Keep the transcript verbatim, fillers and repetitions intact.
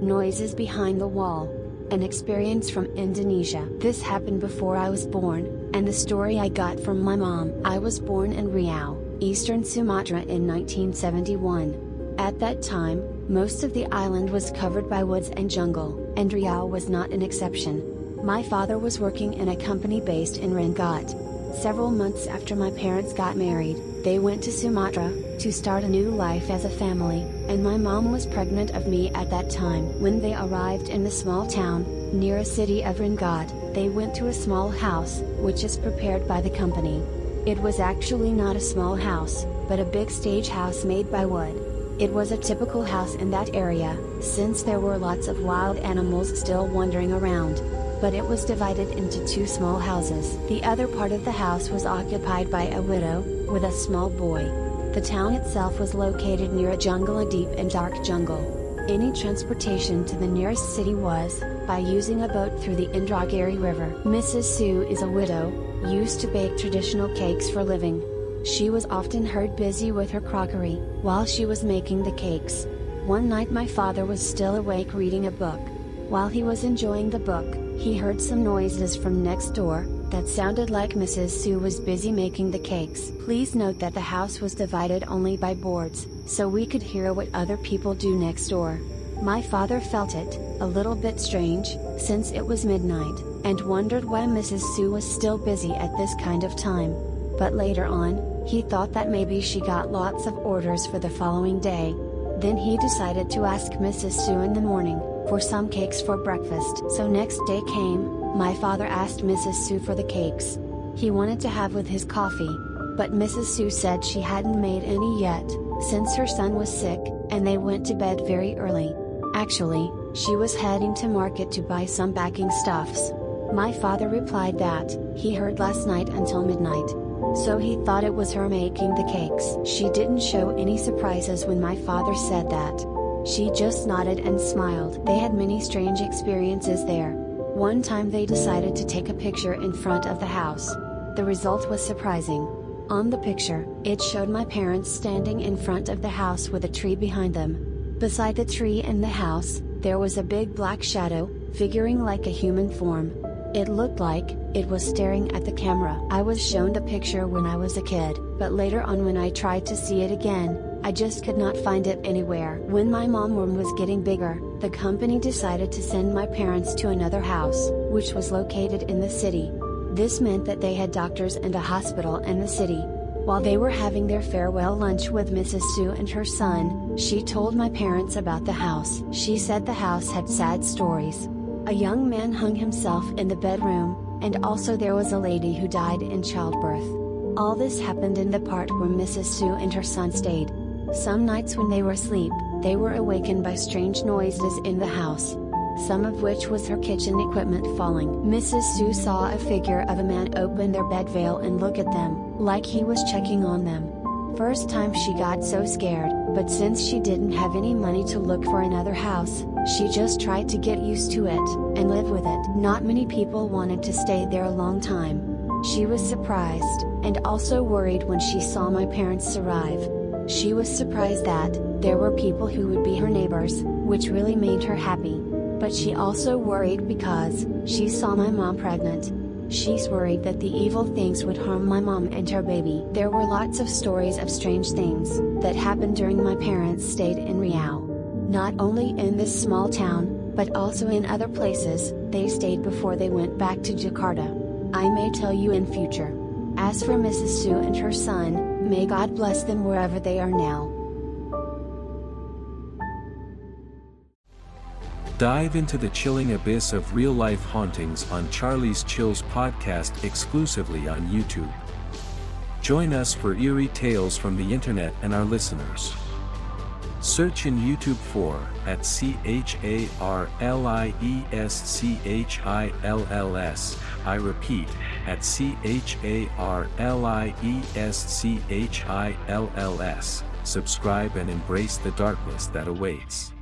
Noises behind the wall. An experience from Indonesia. This happened before I was born, and the story I got from my mom. I was born in Riau, eastern Sumatra in nineteen seventy-one. At that time, most of the island was covered by woods and jungle, and Riau was not an exception. My father was working in a company based in Rengat. Several months after my parents got married, they went to Sumatra to start a new life as a family, and my mom was pregnant of me at that time. When they arrived in the small town, near a city of Rengat, they went to a small house, which is prepared by the company. It was actually not a small house, but a big stage house made by wood. It was a typical house in that area, since there were lots of wild animals still wandering around. But it was divided into two small houses. The other part of the house was occupied by a widow, with a small boy. The town itself was located near a jungle, a deep and dark jungle. Any transportation to the nearest city was, by using a boat through the Indragiri River. Missus Sue is a widow, used to bake traditional cakes for a living. She was often heard busy with her crockery, while she was making the cakes. One night my father was still awake reading a book. While he was enjoying the book, he heard some noises from next door, that sounded like Missus Sue was busy making the cakes. Please note that the house was divided only by boards, so we could hear what other people do next door. My father felt it, a little bit strange, since it was midnight, and wondered why Missus Sue was still busy at this kind of time. But later on, he thought that maybe she got lots of orders for the following day. Then he decided to ask Missus Sue in the morning, for some cakes for breakfast. So next day came, my father asked Missus Sue for the cakes he wanted to have with his coffee, but Missus Sue said she hadn't made any yet, since her son was sick, and they went to bed very early. Actually, she was heading to market to buy some baking stuffs. My father replied that, he heard last night until midnight. So he thought it was her making the cakes. She didn't show any surprises when my father said that. She just nodded and smiled. They had many strange experiences there. One time they decided to take a picture in front of the house. The result was surprising. On the picture, it showed my parents standing in front of the house with a tree behind them. Beside the tree and the house, there was a big black shadow, figuring like a human form. It looked like it was staring at the camera. I was shown the picture when I was a kid, but later on when I tried to see it again, I just could not find it anywhere. When my mom was getting bigger, the company decided to send my parents to another house, which was located in the city. This meant that they had doctors and a hospital in the city. While they were having their farewell lunch with Missus Sue and her son, she told my parents about the house. She said the house had sad stories. A young man hung himself in the bedroom, and also there was a lady who died in childbirth. All this happened in the part where Missus Sue and her son stayed. Some nights when they were asleep, they were awakened by strange noises in the house, some of which was her kitchen equipment falling. Missus Sue saw a figure of a man open their bed veil and look at them, like he was checking on them. First time she got so scared, but since she didn't have any money to look for another house, she just tried to get used to it, and live with it. Not many people wanted to stay there a long time. She was surprised, and also worried when she saw my parents arrive. She was surprised that there were people who would be her neighbors, which really made her happy. But she also worried because she saw my mom pregnant. She's worried that the evil things would harm my mom and her baby. There were lots of stories of strange things that happened during my parents' stay in Riau. Not only in this small town, but also in other places they stayed before they went back to Jakarta. I may tell you in future. As for Missus Sue and her son, may God bless them wherever they are now. Dive into the chilling abyss of real-life hauntings on Charlie's Chills podcast exclusively on YouTube. Join us for eerie tales from the internet and our listeners. Search in YouTube for at C H A R L I E S C H I L L S, I repeat, at C H A R L I E S C H I L L S, subscribe and embrace the darkness that awaits.